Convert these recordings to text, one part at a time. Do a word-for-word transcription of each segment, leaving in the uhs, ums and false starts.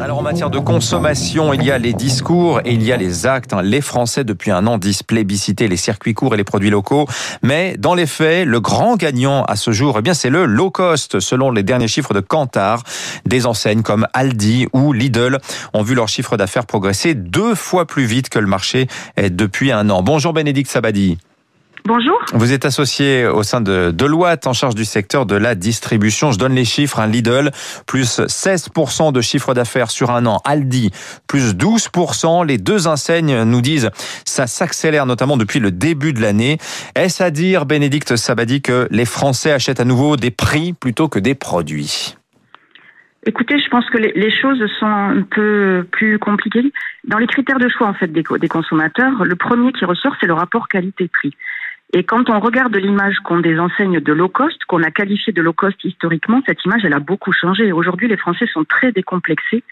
Alors en matière de consommation, il y a les discours et il y a les actes. Les Français, depuis un an, disent plébisciter les circuits courts et les produits locaux. Mais dans les faits, le grand gagnant à ce jour, eh bien, c'est le low cost. Selon les derniers chiffres de Kantar, des enseignes comme Aldi ou Lidl ont vu leur chiffre d'affaires progresser deux fois plus vite que le marché depuis un an. Bonjour Bénédicte Sabadie. Bonjour. Vous êtes associé au sein de Deloitte en charge du secteur de la distribution. Je donne les chiffres. Hein, Lidl, plus seize pour cent de chiffre d'affaires sur un an. Aldi, plus douze pour cent. Les deux enseignes nous disent ça s'accélère notamment depuis le début de l'année. Est-ce à dire, Bénédicte Sabadie, que les Français achètent à nouveau des prix plutôt que des produits ? Écoutez, je pense que les choses sont un peu plus compliquées. Dans les critères de choix en fait des consommateurs, le premier qui ressort, c'est le rapport qualité-prix. Et quand on regarde l'image qu'ont des enseignes de low cost, qu'on a qualifiée de low cost historiquement, cette image, elle a beaucoup changé. Aujourd'hui, les Français sont très décomplexés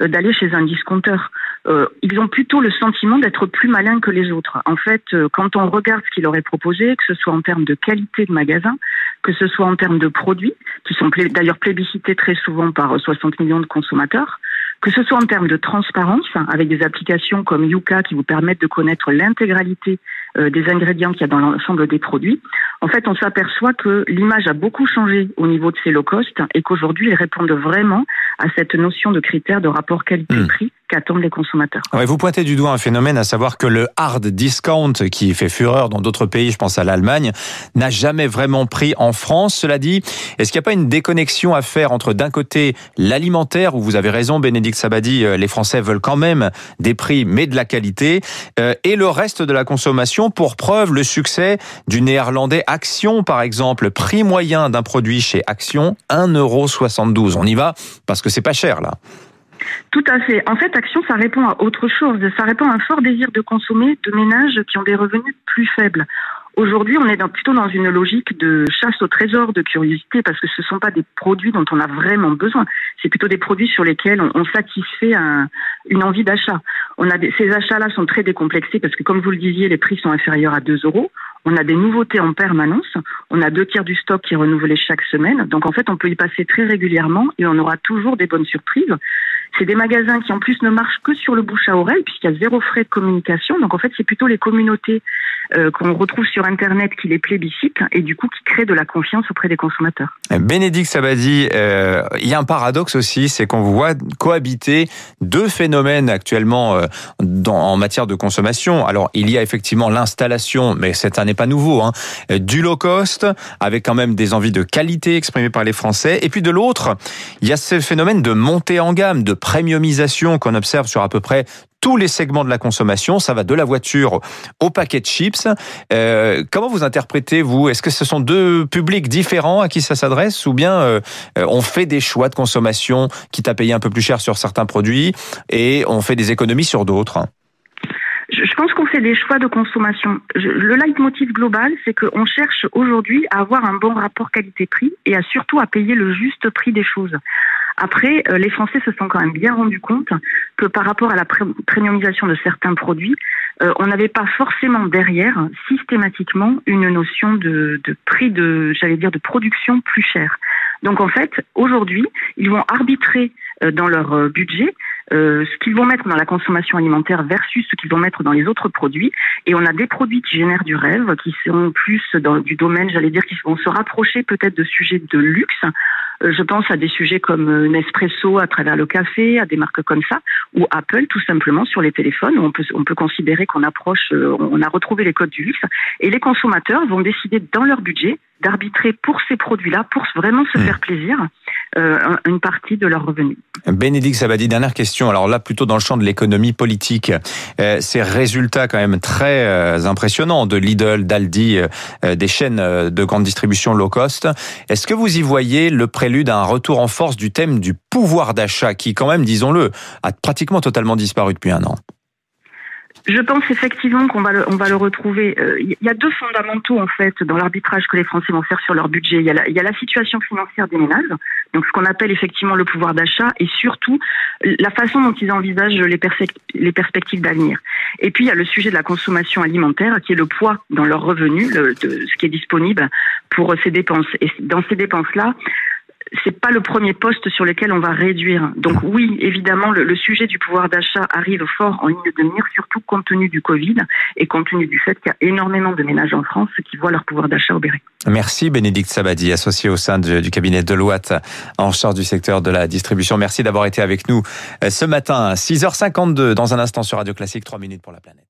d'aller chez un discounteur. Euh, ils ont plutôt le sentiment d'être plus malins que les autres. En fait, quand on regarde ce qu'il leur est proposé, que ce soit en termes de qualité de magasin, que ce soit en termes de produits, qui sont d'ailleurs plébiscités très souvent par soixante millions de consommateurs, que ce soit en termes de transparence, avec des applications comme Yuka qui vous permettent de connaître l'intégralité des ingrédients qu'il y a dans l'ensemble des produits. En fait, on s'aperçoit que l'image a beaucoup changé au niveau de ces low cost et qu'aujourd'hui, ils répondent vraiment à cette notion de critère de rapport qualité-prix mmh. qu'attendent les consommateurs. Ouais, vous pointez du doigt un phénomène, à savoir que le hard discount, qui fait fureur dans d'autres pays, je pense à l'Allemagne, n'a jamais vraiment pris en France. Cela dit, est-ce qu'il n'y a pas une déconnexion à faire entre, d'un côté, l'alimentaire, où vous avez raison, Bénédicte Sabadie, les Français veulent quand même des prix, mais de la qualité, euh, et le reste de la consommation, pour preuve le succès du Néerlandais Action, par exemple, prix moyen d'un produit chez Action, un euro soixante-douze. On y va parce que c'est pas cher, là. Tout à fait. En fait, Action, ça répond à autre chose. Ça répond à un fort désir de consommer de ménages qui ont des revenus plus faibles. Aujourd'hui, on est dans, plutôt dans une logique de chasse au trésor, de curiosité, parce que ce ne sont pas des produits dont on a vraiment besoin. C'est plutôt des produits sur lesquels on, on satisfait un, une envie d'achat. On a des, ces achats-là sont très décomplexés, parce que comme vous le disiez, les prix sont inférieurs à deux euros. On a des nouveautés en permanence. On a deux tiers du stock qui est renouvelé chaque semaine. Donc en fait, on peut y passer très régulièrement et on aura toujours des bonnes surprises. C'est des magasins qui en plus ne marchent que sur le bouche à oreille puisqu'il y a zéro frais de communication. Donc en fait, c'est plutôt les communautés euh, qu'on retrouve sur Internet qui les plébiscitent et du coup qui créent de la confiance auprès des consommateurs. Bénédicte Sabadie, euh, il y a un paradoxe aussi, c'est qu'on voit cohabiter deux phénomènes actuellement euh, dans, en matière de consommation. Alors il y a effectivement l'installation, mais c'est un n'est pas nouveau, hein, du low cost, avec quand même des envies de qualité exprimées par les Français. Et puis de l'autre, il y a ce phénomène de montée en gamme, de premiumisation qu'on observe sur à peu près tous les segments de la consommation. Ça va de la voiture au paquet de chips. Euh, comment vous interprétez, vous ? Est-ce que ce sont deux publics différents à qui ça s'adresse ou bien euh, on fait des choix de consommation, quitte à payer un peu plus cher sur certains produits et on fait des économies sur d'autres ? Je pense qu'on fait des choix de consommation. Le leitmotiv global, c'est qu'on cherche aujourd'hui à avoir un bon rapport qualité-prix et à surtout à payer le juste prix des choses. Après, les Français se sont quand même bien rendus compte que par rapport à la premiumisation de certains produits, on n'avait pas forcément derrière, systématiquement, une notion de, de prix de, j'allais dire, de production plus cher. Donc en fait, aujourd'hui, ils vont arbitrer dans leur budget Euh, ce qu'ils vont mettre dans la consommation alimentaire versus ce qu'ils vont mettre dans les autres produits. Et on a des produits qui génèrent du rêve, qui sont plus dans du domaine, j'allais dire, qui vont se rapprocher peut-être de sujets de luxe. Euh, je pense à des sujets comme Nespresso à travers le café, à des marques comme ça, ou Apple tout simplement sur les téléphones, où on peut, on peut considérer qu'on approche, euh, on a retrouvé les codes du luxe. Et les consommateurs vont décider dans leur budget d'arbitrer pour ces produits-là, pour vraiment se mmh. faire plaisir, euh, une partie de leurs revenus. Bénédicte Sabadie, dernière question. Alors là, plutôt dans le champ de l'économie politique, euh, ces résultats quand même très euh, impressionnants de Lidl, d'Aldi, euh, des chaînes euh, de grande distribution low cost. Est-ce que vous y voyez le prélude à un retour en force du thème du pouvoir d'achat, qui quand même, disons-le, a pratiquement totalement disparu depuis un an ? Je pense effectivement qu'on va le, on va le retrouver. Euh, il y a deux fondamentaux en fait dans l'arbitrage que les Français vont faire sur leur budget. Il y a la, il y a la situation financière des ménages, donc ce qu'on appelle effectivement le pouvoir d'achat, et surtout la façon dont ils envisagent les, persect- les perspectives d'avenir. Et puis il y a le sujet de la consommation alimentaire, qui est le poids dans leurs revenus, le, de ce qui est disponible pour ces dépenses. Et dans ces dépenses-là, c'est pas le premier poste sur lequel on va réduire. Donc oui, évidemment, le, le sujet du pouvoir d'achat arrive fort en ligne de mire, surtout compte tenu du Covid et compte tenu du fait qu'il y a énormément de ménages en France qui voient leur pouvoir d'achat obéré. Merci Bénédicte Sabadie, associée au sein de, du cabinet Deloitte en charge du secteur de la distribution. Merci d'avoir été avec nous ce matin. six heures cinquante-deux, dans un instant sur Radio Classique, trois minutes pour la planète.